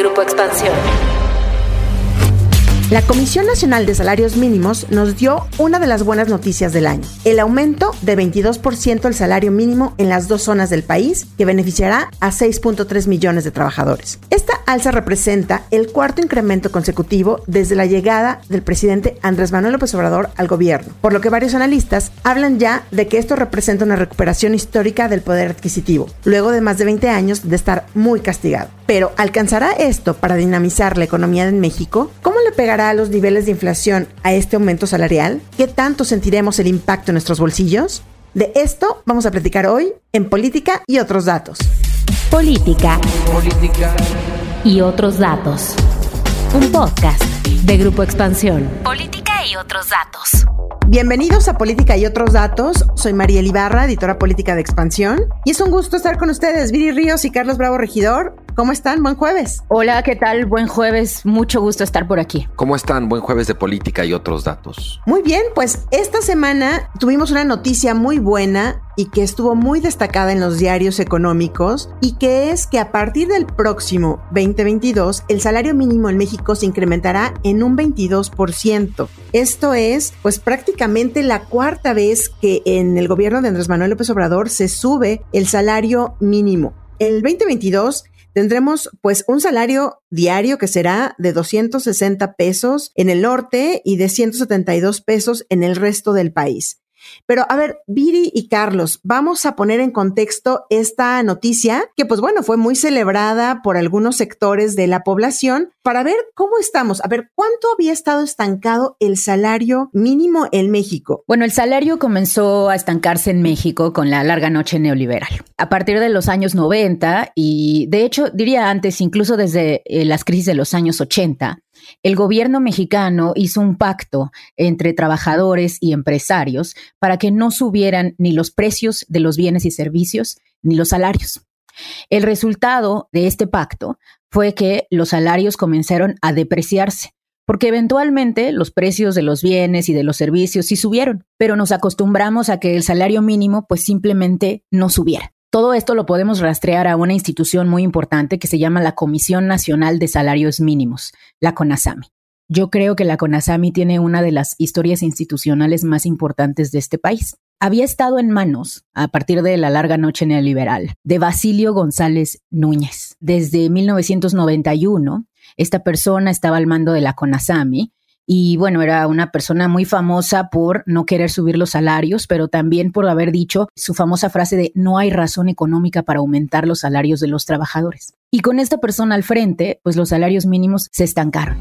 Grupo Expansión. La Comisión Nacional de Salarios Mínimos nos dio una de las buenas noticias del año, el aumento de 22% del salario mínimo en las dos zonas del país, que beneficiará a 6.3 millones de trabajadores. Esta alza representa el cuarto incremento consecutivo desde la llegada del presidente Andrés Manuel López Obrador al gobierno, por lo que varios analistas hablan ya de que esto representa una recuperación histórica del poder adquisitivo, luego de más de 20 años de estar muy castigado. Pero, ¿alcanzará esto para dinamizar la economía en México? ¿Cómo le pegará a los niveles de inflación a este aumento salarial? ¿Qué tanto sentiremos el impacto en nuestros bolsillos? De esto vamos a platicar hoy en Política y Otros Datos. Política y Otros Datos. Un podcast de Grupo Expansión. Política y Otros Datos. Bienvenidos a Política y Otros Datos. Soy Mariel Ibarra, editora política de Expansión. Y es un gusto estar con ustedes, Viri Ríos y Carlos Bravo Regidor. ¿Cómo están? Buen jueves. Hola, ¿qué tal? Buen jueves. Mucho gusto estar por aquí. ¿Cómo están? Buen jueves de Política y Otros Datos. Muy bien, pues esta semana tuvimos una noticia muy buena y que estuvo muy destacada en los diarios económicos, y que es que a partir del próximo 2022 el salario mínimo en México se incrementará en un 22%. Esto es, pues, prácticamente la cuarta vez que en el gobierno de Andrés Manuel López Obrador se sube el salario mínimo. El 2022 tendremos, pues, un salario diario que será de 260 pesos en el norte y de 172 pesos en el resto del país. Pero, a ver, Viri y Carlos, vamos a poner en contexto esta noticia que, pues bueno, fue muy celebrada por algunos sectores de la población para ver cómo estamos. A ver, ¿cuánto había estado estancado el salario mínimo en México? Bueno, el salario comenzó a estancarse en México con la larga noche neoliberal a partir de los años 90 y, de hecho, diría antes, incluso desde las crisis de los años 80, el gobierno mexicano hizo un pacto entre trabajadores y empresarios para que no subieran ni los precios de los bienes y servicios ni los salarios. El resultado de este pacto fue que los salarios comenzaron a depreciarse, porque eventualmente los precios de los bienes y de los servicios sí subieron, pero nos acostumbramos a que el salario mínimo pues simplemente no subiera. Todo esto lo podemos rastrear a una institución muy importante que se llama la Comisión Nacional de Salarios Mínimos, la CONASAMI. Yo creo que la CONASAMI tiene una de las historias institucionales más importantes de este país. Había estado en manos, a partir de la larga noche neoliberal, de Basilio González Núñez. Desde 1991, esta persona estaba al mando de la CONASAMI. Y bueno, era una persona muy famosa por no querer subir los salarios, pero también por haber dicho su famosa frase de no hay razón económica para aumentar los salarios de los trabajadores. Y con esta persona al frente, pues los salarios mínimos se estancaron.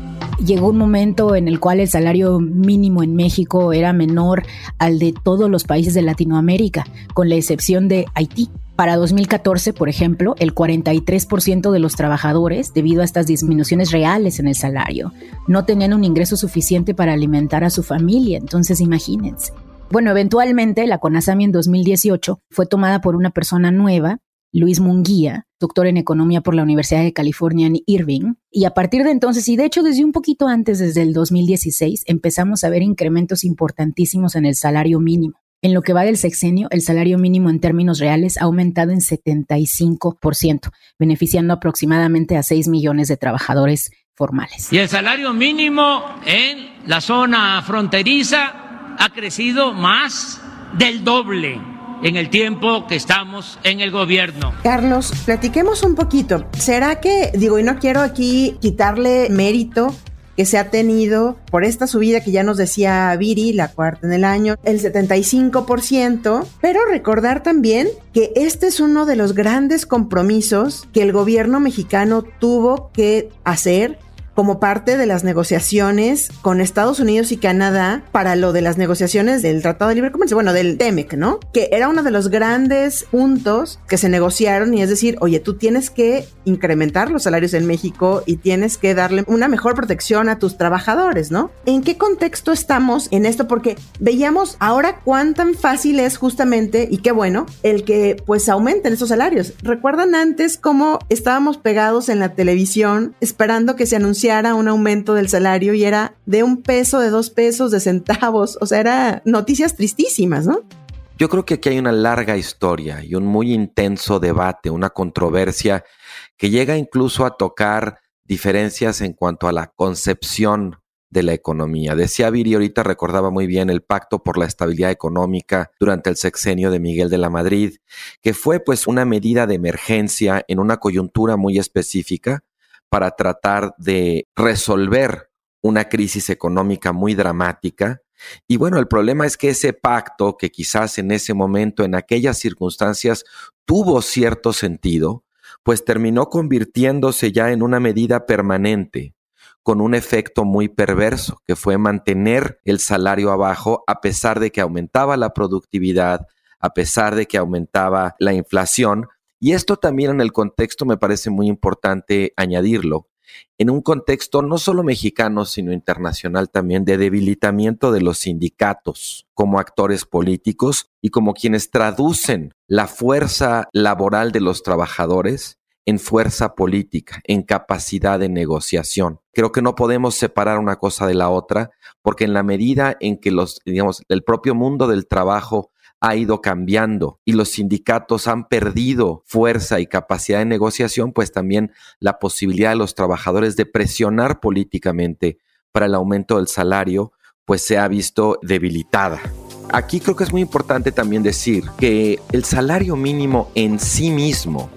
Llegó un momento en el cual el salario mínimo en México era menor al de todos los países de Latinoamérica, con la excepción de Haití. Para 2014, por ejemplo, el 43% de los trabajadores, debido a estas disminuciones reales en el salario, no tenían un ingreso suficiente para alimentar a su familia. Entonces, imagínense. Bueno, eventualmente la CONASAMI en 2018 fue tomada por una persona nueva, Luis Munguía, doctor en economía por la Universidad de California en Irvine. Y a partir de entonces, y de hecho desde un poquito antes, desde el 2016, empezamos a ver incrementos importantísimos en el salario mínimo. En lo que va del sexenio, el salario mínimo en términos reales ha aumentado en 75%, beneficiando aproximadamente a 6 millones de trabajadores formales. Y el salario mínimo en la zona fronteriza ha crecido más del doble en el tiempo que estamos en el gobierno. Carlos, platiquemos un poquito. ¿Será que, y no quiero aquí quitarle mérito que se ha tenido por esta subida que ya nos decía Viri, la cuarta en el año, el 75%, pero recordar también que este es uno de los grandes compromisos que el gobierno mexicano tuvo que hacer como parte de las negociaciones con Estados Unidos y Canadá para lo de las negociaciones del Tratado de Libre Comercio, bueno, del TEMEC, ¿no? Que era uno de los grandes puntos que se negociaron, y es decir, oye, tú tienes que incrementar los salarios en México y tienes que darle una mejor protección a tus trabajadores, ¿no? ¿En qué contexto estamos en esto? Porque veíamos ahora cuán tan fácil es justamente, y qué bueno, el que pues aumenten esos salarios. ¿Recuerdan antes cómo estábamos pegados en la televisión esperando que se anunciara un aumento del salario y era de un peso, de dos pesos, de centavos? O sea, eran noticias tristísimas, ¿no? Yo creo que aquí hay una larga historia y un muy intenso debate, una controversia que llega incluso a tocar diferencias en cuanto a la concepción de la economía. Decía Viri, ahorita recordaba muy bien el Pacto por la Estabilidad Económica durante el sexenio de Miguel de la Madrid, que fue pues una medida de emergencia en una coyuntura muy específica para tratar de resolver una crisis económica muy dramática. Y bueno, el problema es que ese pacto, que quizás en ese momento, en aquellas circunstancias, tuvo cierto sentido, pues terminó convirtiéndose ya en una medida permanente, con un efecto muy perverso, que fue mantener el salario abajo a pesar de que aumentaba la productividad, a pesar de que aumentaba la inflación. Y esto también en el contexto me parece muy importante añadirlo, en un contexto no solo mexicano, sino internacional también, de debilitamiento de los sindicatos como actores políticos y como quienes traducen la fuerza laboral de los trabajadores en fuerza política, en capacidad de negociación. Creo que no podemos separar una cosa de la otra, porque en la medida en que el propio mundo del trabajo ha ido cambiando y los sindicatos han perdido fuerza y capacidad de negociación, pues también la posibilidad de los trabajadores de presionar políticamente para el aumento del salario, pues se ha visto debilitada. Aquí creo que es muy importante también decir que el salario mínimo en sí mismo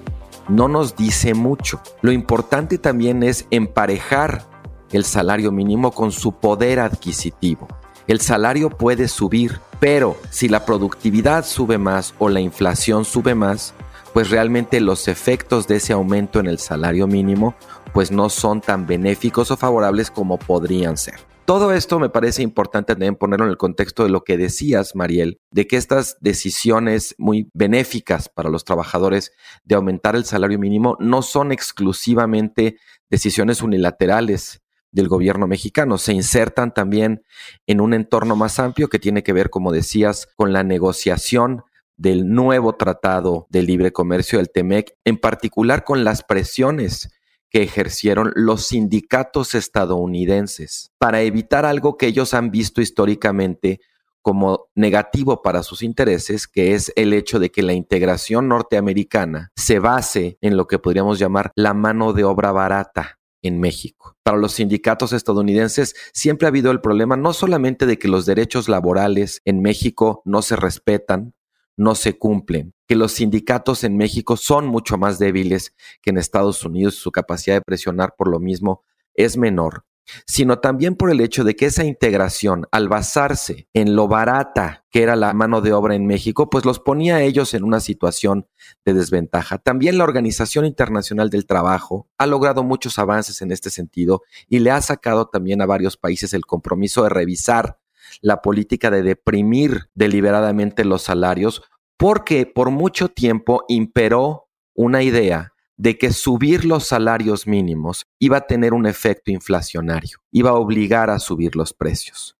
no nos dice mucho. Lo importante también es emparejar el salario mínimo con su poder adquisitivo. El salario puede subir, pero si la productividad sube más o la inflación sube más, pues realmente los efectos de ese aumento en el salario mínimo pues no son tan benéficos o favorables como podrían ser. Todo esto me parece importante también ponerlo en el contexto de lo que decías, Mariel, de que estas decisiones muy benéficas para los trabajadores de aumentar el salario mínimo no son exclusivamente decisiones unilaterales del gobierno mexicano, se insertan también en un entorno más amplio que tiene que ver, como decías, con la negociación del nuevo Tratado de Libre Comercio, del TEMEC, en particular con las presiones que ejercieron los sindicatos estadounidenses para evitar algo que ellos han visto históricamente como negativo para sus intereses, que es el hecho de que la integración norteamericana se base en lo que podríamos llamar la mano de obra barata en México. Para los sindicatos estadounidenses siempre ha habido el problema no solamente de que los derechos laborales en México no se respetan, no se cumplen, que los sindicatos en México son mucho más débiles que en Estados Unidos, su capacidad de presionar por lo mismo es menor, sino también por el hecho de que esa integración, al basarse en lo barata que era la mano de obra en México, pues los ponía a ellos en una situación de desventaja. También la Organización Internacional del Trabajo ha logrado muchos avances en este sentido y le ha sacado también a varios países el compromiso de revisar la política de deprimir deliberadamente los salarios, porque por mucho tiempo imperó una idea de que subir los salarios mínimos iba a tener un efecto inflacionario, iba a obligar a subir los precios.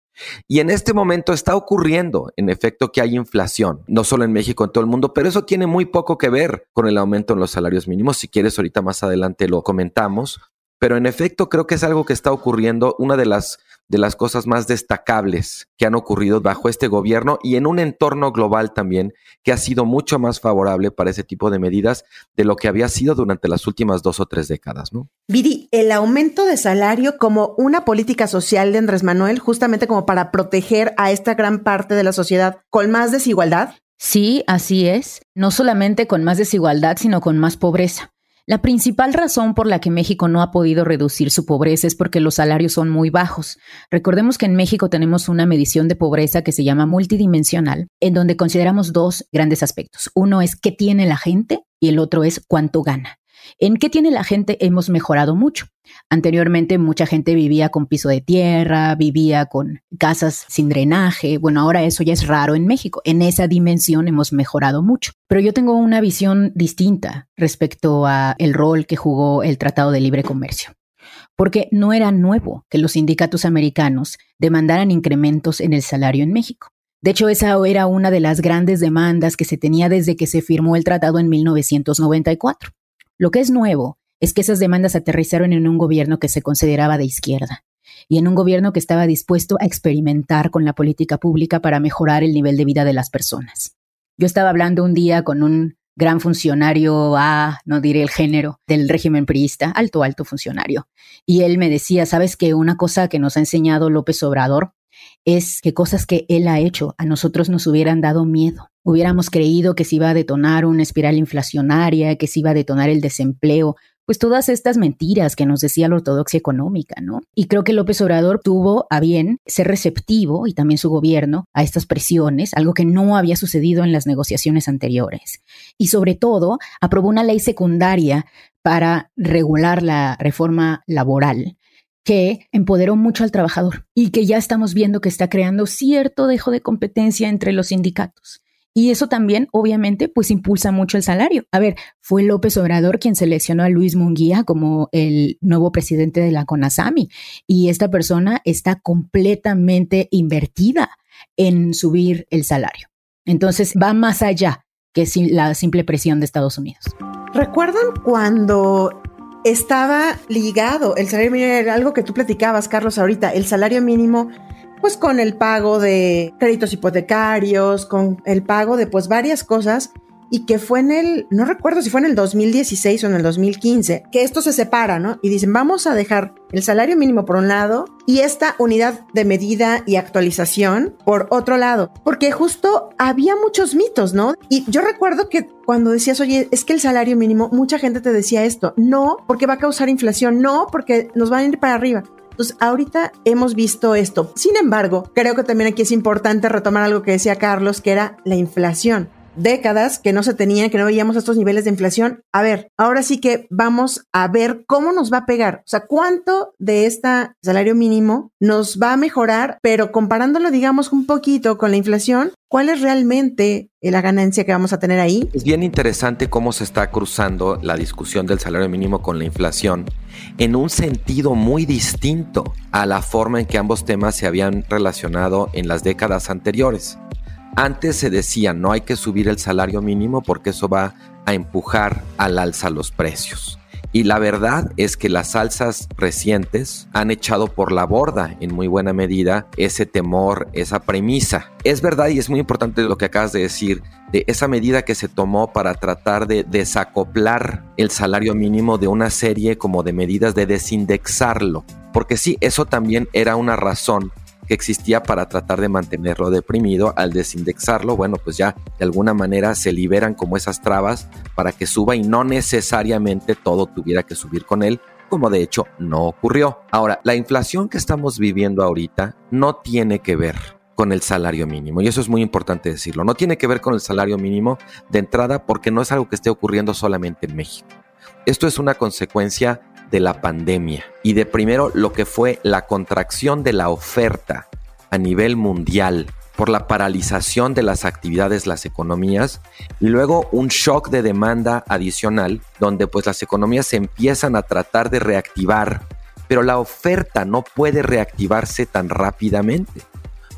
Y en este momento está ocurriendo, en efecto, que hay inflación, no solo en México, en todo el mundo, pero eso tiene muy poco que ver con el aumento en los salarios mínimos. Si quieres, ahorita más adelante lo comentamos, pero en efecto creo que es algo que está ocurriendo, una de las cosas más destacables que han ocurrido bajo este gobierno y en un entorno global también que ha sido mucho más favorable para ese tipo de medidas de lo que había sido durante las últimas 2 o 3 décadas, ¿no? Viri, el aumento de salario como una política social de Andrés Manuel, justamente como para proteger a esta gran parte de la sociedad con más desigualdad. Sí, así es. No solamente con más desigualdad, sino con más pobreza. La principal razón por la que México no ha podido reducir su pobreza es porque los salarios son muy bajos. Recordemos que en México tenemos una medición de pobreza que se llama multidimensional, en donde consideramos 2 grandes aspectos. Uno es qué tiene la gente y el otro es cuánto gana. En qué tiene la gente hemos mejorado mucho. Anteriormente mucha gente vivía con piso de tierra, vivía con casas sin drenaje. Bueno, ahora eso ya es raro en México. En esa dimensión hemos mejorado mucho. Pero yo tengo una visión distinta respecto a el rol que jugó el Tratado de Libre Comercio. Porque no era nuevo que los sindicatos americanos demandaran incrementos en el salario en México. De hecho, esa era una de las grandes demandas que se tenía desde que se firmó el tratado en 1994. Lo que es nuevo es que esas demandas aterrizaron en un gobierno que se consideraba de izquierda y en un gobierno que estaba dispuesto a experimentar con la política pública para mejorar el nivel de vida de las personas. Yo estaba hablando un día con un gran funcionario, no diré el género, del régimen priista, alto funcionario. Y él me decía, ¿sabes qué? Una cosa que nos ha enseñado López Obrador es que cosas que él ha hecho a nosotros nos hubieran dado miedo. Hubiéramos creído que se iba a detonar una espiral inflacionaria, que se iba a detonar el desempleo, pues todas estas mentiras que nos decía la ortodoxia económica, ¿no? Y creo que López Obrador tuvo a bien ser receptivo, y también su gobierno, a estas presiones, algo que no había sucedido en las negociaciones anteriores. Y sobre todo, aprobó una ley secundaria para regular la reforma laboral, que empoderó mucho al trabajador y que ya estamos viendo que está creando cierto dejo de competencia entre los sindicatos. Y eso también, obviamente, pues impulsa mucho el salario. A ver, fue López Obrador quien seleccionó a Luis Munguía como el nuevo presidente de la CONASAMI, y esta persona está completamente invertida en subir el salario. Entonces va más allá que la simple presión de Estados Unidos. ¿Recuerdan cuando estaba ligado el salario mínimo? Era algo que tú platicabas, Carlos, ahorita, el salario mínimo, pues con el pago de créditos hipotecarios, con el pago de pues varias cosas, y que fue en no recuerdo si fue en el 2016 o en el 2015, que esto se separa, ¿no? Y dicen, vamos a dejar el salario mínimo por un lado y esta unidad de medida y actualización por otro lado, porque justo había muchos mitos, ¿no? Y yo recuerdo que cuando decías, oye, es que el salario mínimo, mucha gente te decía esto, no, porque va a causar inflación, no, porque nos van a ir para arriba. Entonces, ahorita hemos visto esto. Sin embargo, creo que también aquí es importante retomar algo que decía Carlos, que era la inflación. Décadas que no se tenían, que no veíamos estos niveles de inflación. A ver, ahora sí que vamos a ver cómo nos va a pegar. O sea, cuánto de este salario mínimo nos va a mejorar, pero comparándolo, digamos, un poquito con la inflación, ¿cuál es realmente la ganancia que vamos a tener ahí? Es bien interesante cómo se está cruzando la discusión del salario mínimo con la inflación en un sentido muy distinto a la forma en que ambos temas se habían relacionado en las décadas anteriores. Antes se decía, no hay que subir el salario mínimo porque eso va a empujar al alza los precios. Y la verdad es que las alzas recientes han echado por la borda en muy buena medida ese temor, esa premisa. Es verdad, y es muy importante lo que acabas de decir, de esa medida que se tomó para tratar de desacoplar el salario mínimo de una serie como de medidas de desindexarlo. Porque sí, eso también era una razón que existía para tratar de mantenerlo deprimido. Al desindexarlo, bueno, pues ya de alguna manera se liberan como esas trabas para que suba y no necesariamente todo tuviera que subir con él, como de hecho no ocurrió. Ahora, la inflación que estamos viviendo ahorita no tiene que ver con el salario mínimo, y eso es muy importante decirlo. No tiene que ver con el salario mínimo de entrada porque no es algo que esté ocurriendo solamente en México. Esto es una consecuencia de la pandemia y de primero lo que fue la contracción de la oferta a nivel mundial por la paralización de las actividades, las economías, y luego un shock de demanda adicional donde pues las economías se empiezan a tratar de reactivar, pero la oferta no puede reactivarse tan rápidamente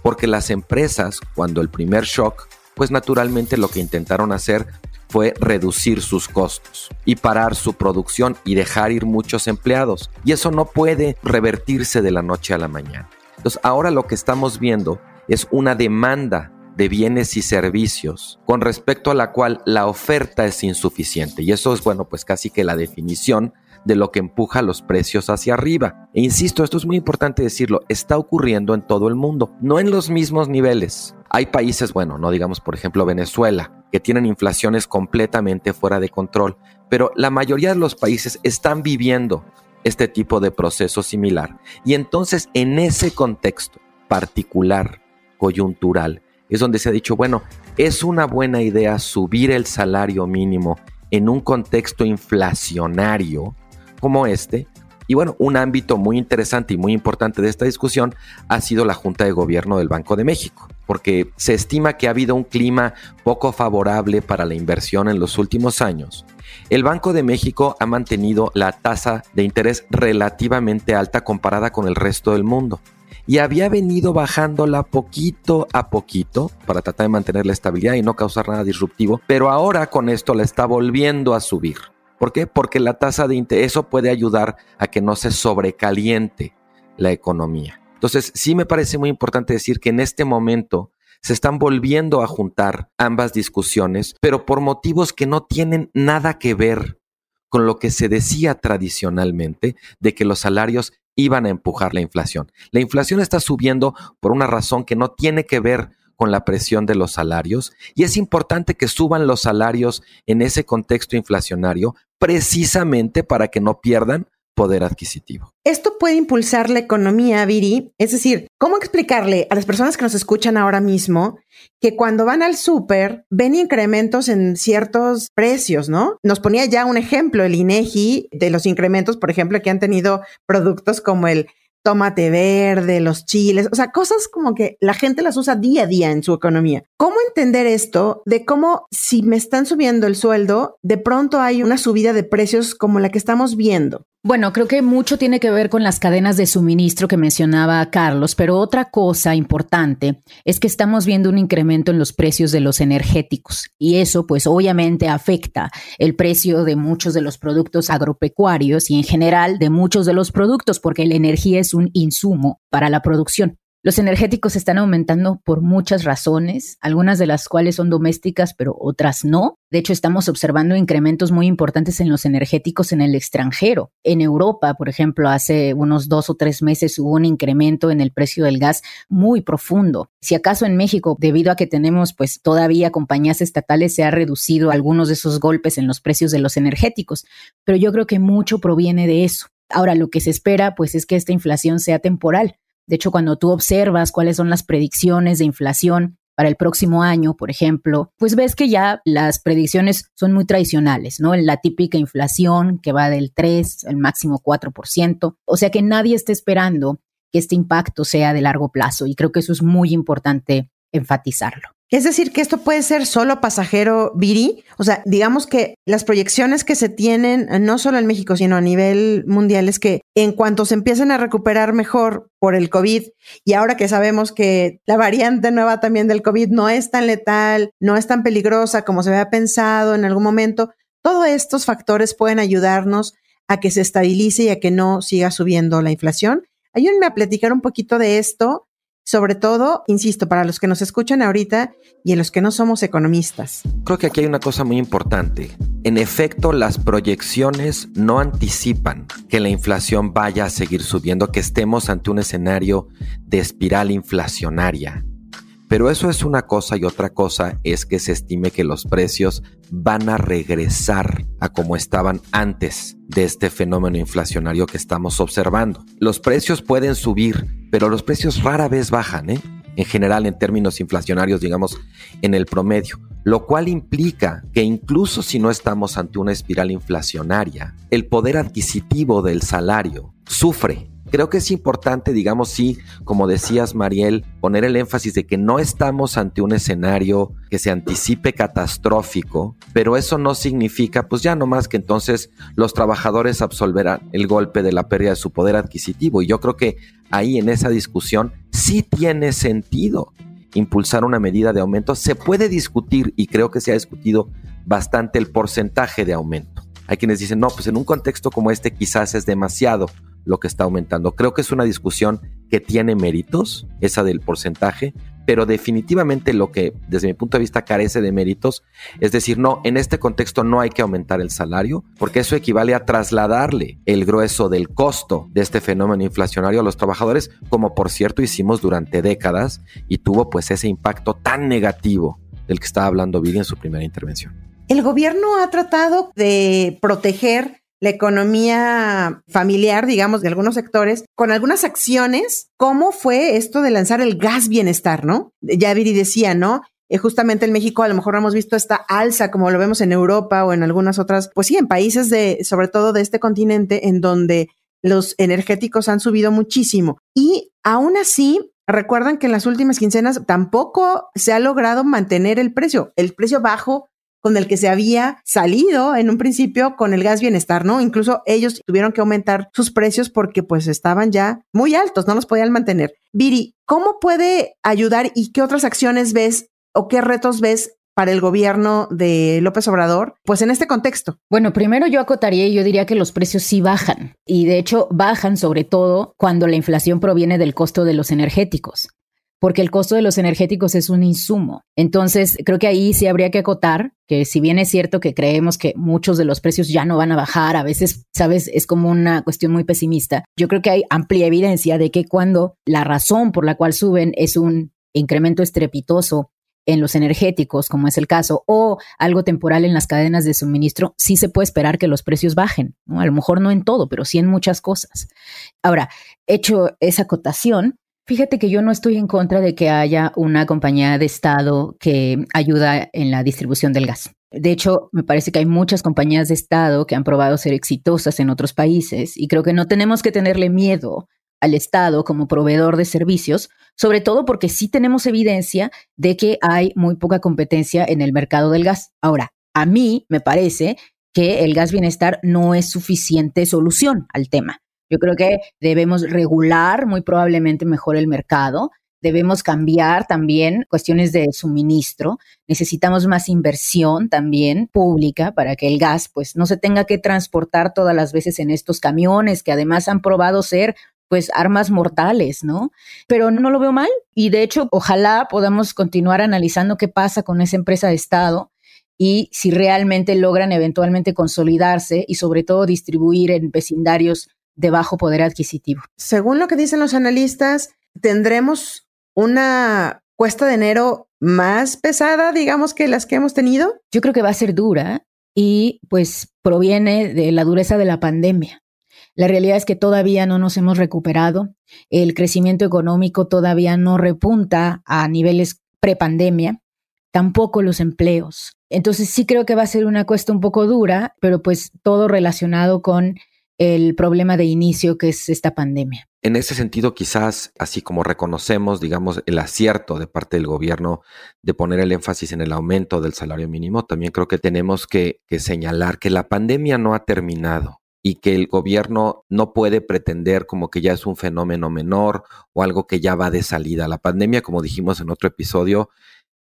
porque las empresas, cuando el primer shock, pues naturalmente lo que intentaron hacer fue reducir sus costos y parar su producción y dejar ir muchos empleados. Y eso no puede revertirse de la noche a la mañana. Entonces, ahora lo que estamos viendo es una demanda de bienes y servicios con respecto a la cual la oferta es insuficiente. Y eso es, bueno, pues casi que la definición de lo que empuja los precios hacia arriba. E insisto, esto es muy importante decirlo, está ocurriendo en todo el mundo, no en los mismos niveles. Hay países, bueno, no digamos, por ejemplo, Venezuela, que tienen inflaciones completamente fuera de control, pero la mayoría de los países están viviendo este tipo de proceso similar. Y entonces, en ese contexto particular, coyuntural, es donde se ha dicho, bueno, es una buena idea subir el salario mínimo en un contexto inflacionario como este. Y bueno, un ámbito muy interesante y muy importante de esta discusión ha sido la Junta de Gobierno del Banco de México, porque se estima que ha habido un clima poco favorable para la inversión en los últimos años. El Banco de México ha mantenido la tasa de interés relativamente alta comparada con el resto del mundo y había venido bajándola poquito a poquito para tratar de mantener la estabilidad y no causar nada disruptivo, pero ahora con esto la está volviendo a subir. ¿Por qué? Porque la tasa de interés, eso puede ayudar a que no se sobrecaliente la economía. Entonces, sí me parece muy importante decir que en este momento se están volviendo a juntar ambas discusiones, pero por motivos que no tienen nada que ver con lo que se decía tradicionalmente de que los salarios iban a empujar la inflación. La inflación está subiendo por una razón que no tiene que ver con la presión de los salarios, y es importante que suban los salarios en ese contexto inflacionario precisamente para que no pierdan poder adquisitivo. Esto puede impulsar la economía, Viri. Es decir, ¿cómo explicarle a las personas que nos escuchan ahora mismo que cuando van al súper ven incrementos en ciertos precios, ¿no? Nos ponía ya un ejemplo el INEGI de los incrementos, por ejemplo, que han tenido productos como el tomate verde, los chiles, o sea, cosas como que la gente las usa día a día en su economía. ¿Cómo entender esto de cómo si me están subiendo el sueldo, de pronto hay una subida de precios como la que estamos viendo? Bueno, creo que mucho tiene que ver con las cadenas de suministro que mencionaba Carlos, pero otra cosa importante es que estamos viendo un incremento en los precios de los energéticos y eso pues obviamente afecta el precio de muchos de los productos agropecuarios y en general de muchos de los productos porque la energía es un insumo para la producción. Los energéticos están aumentando por muchas razones, algunas de las cuales son domésticas, pero otras no. De hecho, estamos observando incrementos muy importantes en los energéticos en el extranjero. En Europa, por ejemplo, hace unos 2 o 3 meses hubo un incremento en el precio del gas muy profundo. Si acaso en México, debido a que tenemos pues todavía compañías estatales, se ha reducido algunos de esos golpes en los precios de los energéticos, pero yo creo que mucho proviene de eso. Ahora, lo que se espera pues es que esta inflación sea temporal. De hecho, cuando tú observas cuáles son las predicciones de inflación para el próximo año, por ejemplo, pues ves que ya las predicciones son muy tradicionales, ¿no? La típica inflación que va del 3 al máximo 4%. O sea que nadie está esperando que este impacto sea de largo plazo y creo que eso es muy importante enfatizarlo. Es decir, que esto puede ser solo pasajero, Viri. O sea, digamos que las proyecciones que se tienen, no solo en México, sino a nivel mundial, es que en cuanto se empiecen a recuperar mejor por el COVID, y ahora que sabemos que la variante nueva también del COVID no es tan letal, no es tan peligrosa como se había pensado en algún momento, todos estos factores pueden ayudarnos a que se estabilice y a que no siga subiendo la inflación. Ayúdenme a platicar un poquito de esto. Sobre todo, insisto, para los que nos escuchan ahorita y en los que no somos economistas. Creo que aquí hay una cosa muy importante. En efecto, las proyecciones no anticipan que la inflación vaya a seguir subiendo, que estemos ante un escenario de espiral inflacionaria. Pero eso es una cosa y otra cosa es que se estime que los precios van a regresar a como estaban antes de este fenómeno inflacionario que estamos observando. Los precios pueden subir, pero los precios rara vez bajan, en general, en términos inflacionarios, digamos, en el promedio. Lo cual implica que incluso si no estamos ante una espiral inflacionaria, el poder adquisitivo del salario sufre. Creo que es importante, digamos, sí, como decías, Mariel, poner el énfasis de que no estamos ante un escenario que se anticipe catastrófico, pero eso no significa, pues ya nomás que entonces los trabajadores absolverán el golpe de la pérdida de su poder adquisitivo. Y yo creo que ahí en esa discusión sí tiene sentido impulsar una medida de aumento. Se puede discutir, y creo que se ha discutido bastante, el porcentaje de aumento. Hay quienes dicen, no, pues en un contexto como este quizás es demasiado lo que está aumentando. Creo que es una discusión que tiene méritos, esa del porcentaje, pero definitivamente lo que desde mi punto de vista carece de méritos es decir, no, en este contexto no hay que aumentar el salario, porque eso equivale a trasladarle el grueso del costo de este fenómeno inflacionario a los trabajadores, como por cierto hicimos durante décadas y tuvo pues ese impacto tan negativo del que estaba hablando Viri en su primera intervención. El gobierno ha tratado de proteger la economía familiar, digamos, de algunos sectores, con algunas acciones. ¿Cómo fue esto de lanzar el gas bienestar, no? Ya Viri decía, ¿no? Justamente en México a lo mejor no hemos visto esta alza como lo vemos en Europa o en algunas otras, pues sí, en países sobre todo de este continente, en donde los energéticos han subido muchísimo. Y aún así, recuerdan que en las últimas quincenas tampoco se ha logrado mantener el precio bajo con el que se había salido en un principio con el gas bienestar, ¿no? Incluso ellos tuvieron que aumentar sus precios porque pues estaban ya muy altos, no los podían mantener. Viri, ¿cómo puede ayudar y qué otras acciones ves o qué retos ves para el gobierno de López Obrador, pues en este contexto? Bueno, primero yo acotaría y yo diría que los precios sí bajan y de hecho bajan sobre todo cuando la inflación proviene del costo de los energéticos. porque el costo de los energéticos es un insumo. Entonces, creo que ahí sí habría que acotar que si bien es cierto que creemos que muchos de los precios ya no van a bajar, a veces, sabes, es como una cuestión muy pesimista. Yo creo que hay amplia evidencia de que cuando la razón por la cual suben es un incremento estrepitoso en los energéticos, como es el caso, o algo temporal en las cadenas de suministro, sí se puede esperar que los precios bajen, ¿no? A lo mejor no en todo, pero sí en muchas cosas. Ahora, hecho esa acotación, fíjate que yo no estoy en contra de que haya una compañía de Estado que ayuda en la distribución del gas. De hecho, me parece que hay muchas compañías de Estado que han probado ser exitosas en otros países y creo que no tenemos que tenerle miedo al Estado como proveedor de servicios, sobre todo porque sí tenemos evidencia de que hay muy poca competencia en el mercado del gas. Ahora, a mí me parece que el gas bienestar no es suficiente solución al tema. Yo creo que debemos regular muy probablemente mejor el mercado, debemos cambiar también cuestiones de suministro, necesitamos más inversión también pública para que el gas pues no se tenga que transportar todas las veces en estos camiones que además han probado ser pues armas mortales, ¿no? Pero no lo veo mal y de hecho ojalá podamos continuar analizando qué pasa con esa empresa de Estado y si realmente logran eventualmente consolidarse y sobre todo distribuir en vecindarios de bajo poder adquisitivo. Según lo que dicen los analistas, ¿tendremos una cuesta de enero más pesada, digamos, que las que hemos tenido? Yo creo que va a ser dura y pues proviene de la dureza de la pandemia. La realidad es que todavía no nos hemos recuperado. El crecimiento económico todavía no repunta a niveles prepandemia, tampoco los empleos. Entonces sí creo que va a ser una cuesta un poco dura, pero pues todo relacionado con el problema de inicio que es esta pandemia. En ese sentido, quizás, así como reconocemos, digamos, el acierto de parte del gobierno de poner el énfasis en el aumento del salario mínimo, también creo que tenemos que señalar que la pandemia no ha terminado y que el gobierno no puede pretender como que ya es un fenómeno menor o algo que ya va de salida. La pandemia, como dijimos en otro episodio,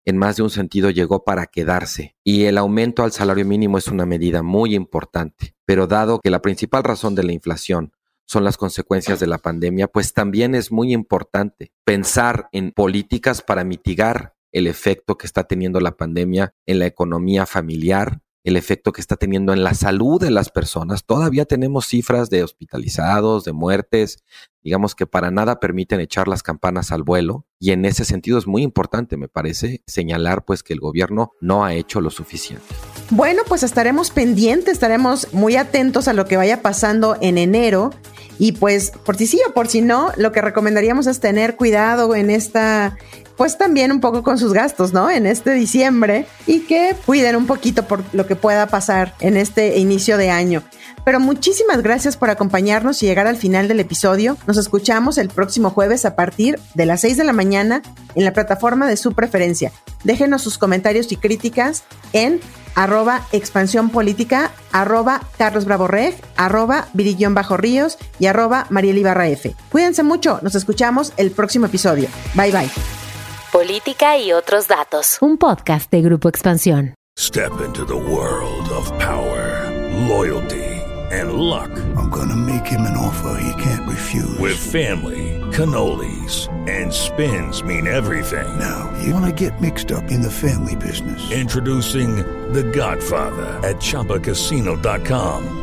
en más de un sentido llegó para quedarse y el aumento al salario mínimo es una medida muy importante. Pero dado que la principal razón de la inflación son las consecuencias de la pandemia, pues también es muy importante pensar en políticas para mitigar el efecto que está teniendo la pandemia en la economía familiar, el efecto que está teniendo en la salud de las personas. Todavía tenemos cifras de hospitalizados, de muertes, digamos que para nada permiten echar las campanas al vuelo. Y en ese sentido es muy importante, me parece, señalar pues que el gobierno no ha hecho lo suficiente. Bueno, pues estaremos pendientes, estaremos muy atentos a lo que vaya pasando en enero. Y pues, por si sí o por si no, lo que recomendaríamos es tener cuidado en esta, pues también un poco con sus gastos, ¿no? En este diciembre y que cuiden un poquito por lo que pueda pasar en este inicio de año. Pero muchísimas gracias por acompañarnos y llegar al final del episodio. Nos escuchamos el próximo jueves a partir de las 6 de la mañana en la plataforma de su preferencia. Déjenos sus comentarios y críticas en @expansiónpolítica, @CarlosBravoReg, @Viri_Ríos y @MarielIbarraf. Cuídense mucho, nos escuchamos el próximo episodio. Bye bye. Política y otros datos. Un podcast de Grupo Expansión. Step into the world of power, loyalty and luck. I'm gonna make him an offer he can't refuse. With family, cannolis and spins mean everything. Now, you wanna get mixed up in the family business. Introducing The Godfather at ChumbaCasino.com.